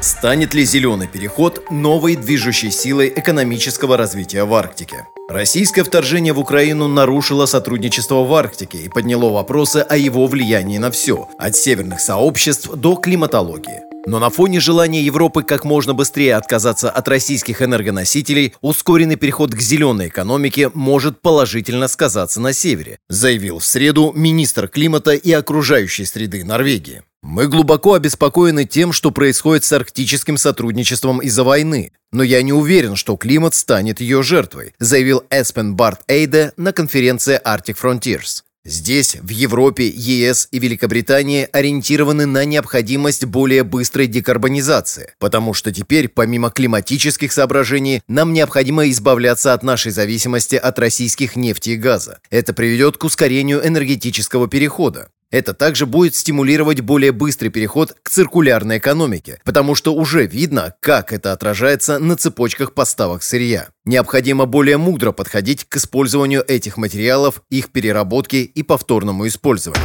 Станет ли зеленый переход новой движущей силой экономического развития в Арктике? Российское вторжение в Украину нарушило сотрудничество в Арктике и подняло вопросы о его влиянии на все, от северных сообществ до климатологии. Но на фоне желания Европы как можно быстрее отказаться от российских энергоносителей, ускоренный переход к зеленой экономике может положительно сказаться на севере, заявил в среду министр климата и окружающей среды Норвегии. «Мы глубоко обеспокоены тем, что происходит с арктическим сотрудничеством из-за войны, но я не уверен, что климат станет ее жертвой», заявил Эспен Барт Эйде на конференции Arctic Frontiers. Здесь, в Европе, ЕС и Великобритании ориентированы на необходимость более быстрой декарбонизации, потому что теперь, помимо климатических соображений, нам необходимо избавляться от нашей зависимости от российских нефти и газа. Это приведет к ускорению энергетического перехода. Это также будет стимулировать более быстрый переход к циркулярной экономике, потому что уже видно, как это отражается на цепочках поставок сырья. Необходимо более мудро подходить к использованию этих материалов, их переработке и повторному использованию.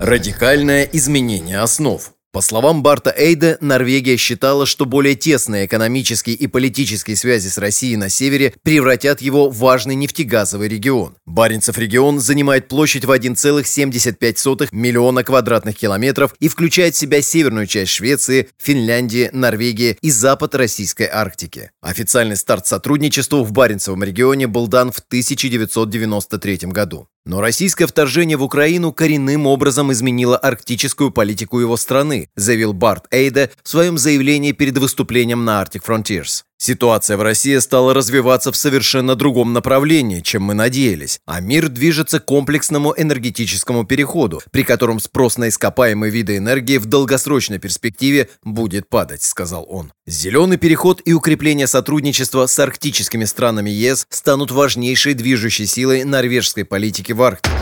Радикальное изменение основ. По словам Барта Эйде, Норвегия считала, что более тесные экономические и политические связи с Россией на севере превратят его в важный нефтегазовый регион. Баренцев регион занимает площадь в 1,75 миллиона квадратных километров и включает в себя северную часть Швеции, Финляндии, Норвегии и запад российской Арктики. Официальный старт сотрудничеству в Баренцевом регионе был дан в 1993 году. Но российское вторжение в Украину коренным образом изменило арктическую политику его страны, заявил Барт Эйде в своем заявлении перед выступлением на Arctic Frontiers. Ситуация в России стала развиваться в совершенно другом направлении, чем мы надеялись, а мир движется к комплексному энергетическому переходу, при котором спрос на ископаемые виды энергии в долгосрочной перспективе будет падать, сказал он. Зеленый переход и укрепление сотрудничества с арктическими странами ЕС станут важнейшей движущей силой норвежской политики в Арктике.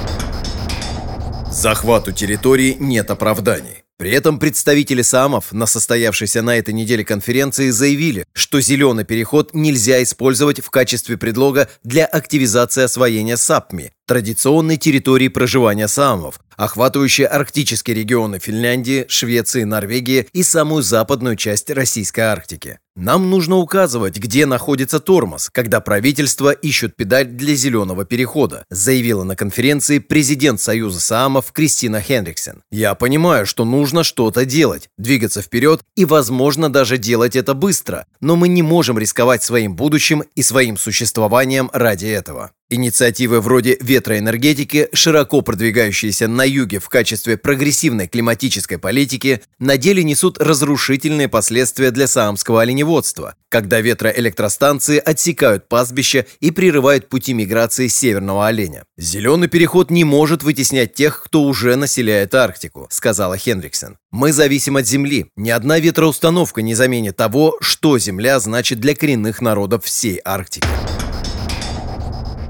Захвату территории нет оправданий. При этом представители СААМов на состоявшейся на этой неделе конференции заявили, что зеленый переход нельзя использовать в качестве предлога для активизации освоения САПМИ, традиционной территории проживания СААМов, охватывающей арктические регионы Финляндии, Швеции, Норвегии и самую западную часть российской Арктики. Нам нужно указывать, где находится тормоз, когда правительство ищет педаль для зеленого перехода, заявила на конференции президент Союза СААМов Кристина Хенриксен. Я понимаю, что нужно что-то делать, двигаться вперед и, возможно, даже делать это быстро, но мы не можем рисковать своим будущим и своим существованием ради этого. Инициативы вроде ветроэнергетики, широко продвигающиеся на юге в качестве прогрессивной климатической политики, на деле несут разрушительные последствия для саамского оленеводства, когда ветроэлектростанции отсекают пастбища и прерывают пути миграции северного оленя. «Зеленый переход не может вытеснять тех, кто уже населяет Арктику», — сказала Хенриксен. «Мы зависим от земли. Ни одна ветроустановка не заменит того, что земля значит для коренных народов всей Арктики».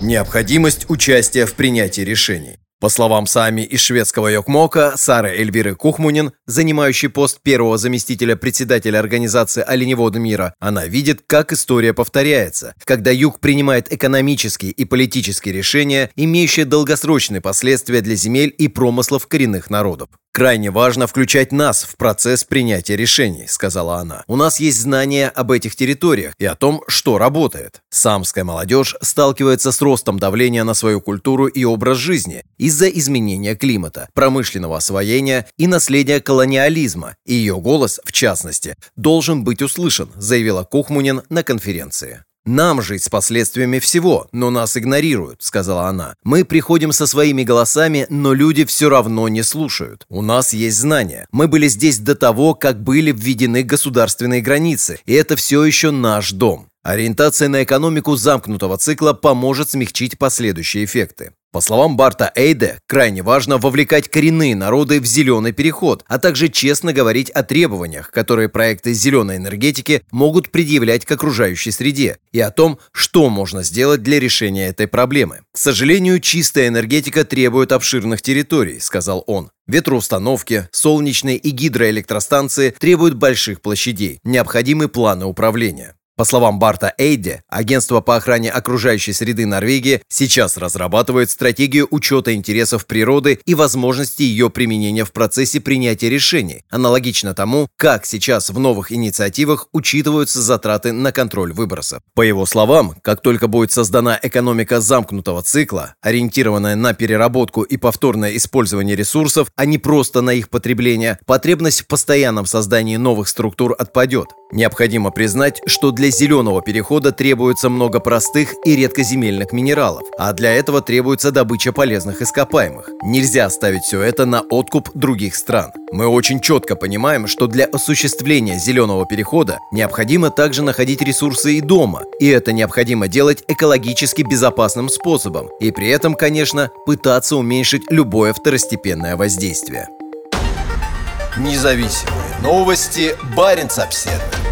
Необходимость участия в принятии решений. По словам СААМи из шведского Йокмока, Сары Эльвиры Кухмунин, занимающей пост первого заместителя председателя организации «Оленеводы мира», она видит, как история повторяется, когда Юг принимает экономические и политические решения, имеющие долгосрочные последствия для земель и промыслов коренных народов. «Крайне важно включать нас в процесс принятия решений», — сказала она. «У нас есть знания об этих территориях и о том, что работает». Саамская молодежь сталкивается с ростом давления на свою культуру и образ жизни из-за изменения климата, промышленного освоения и наследия колониализма. И ее голос, в частности, должен быть услышан, заявила Кухмунин на конференции. «Нам жить с последствиями всего, но нас игнорируют», — сказала она. «Мы приходим со своими голосами, но люди все равно не слушают. У нас есть знания. Мы были здесь до того, как были введены государственные границы, и это все еще наш дом». Ориентация на экономику замкнутого цикла поможет смягчить последующие эффекты. По словам Барта Эйде, крайне важно вовлекать коренные народы в зеленый переход, а также честно говорить о требованиях, которые проекты зеленой энергетики могут предъявлять к окружающей среде, и о том, что можно сделать для решения этой проблемы. «К сожалению, чистая энергетика требует обширных территорий», — сказал он. «Ветроустановки, солнечные и гидроэлектростанции требуют больших площадей, необходимы планы управления». По словам Барта Эйде, агентство по охране окружающей среды Норвегии сейчас разрабатывает стратегию учета интересов природы и возможности ее применения в процессе принятия решений, аналогично тому, как сейчас в новых инициативах учитываются затраты на контроль выбросов. По его словам, как только будет создана экономика замкнутого цикла, ориентированная на переработку и повторное использование ресурсов, а не просто на их потребление, потребность в постоянном создании новых структур отпадет. Необходимо признать, что для зеленого перехода требуется много простых и редкоземельных минералов, а для этого требуется добыча полезных ископаемых. Нельзя ставить все это на откуп других стран. Мы очень четко понимаем, что для осуществления зеленого перехода необходимо также находить ресурсы и дома, и это необходимо делать экологически безопасным способом, и при этом, конечно, пытаться уменьшить любое второстепенное воздействие. Независимые новости Баренц-Обсервер.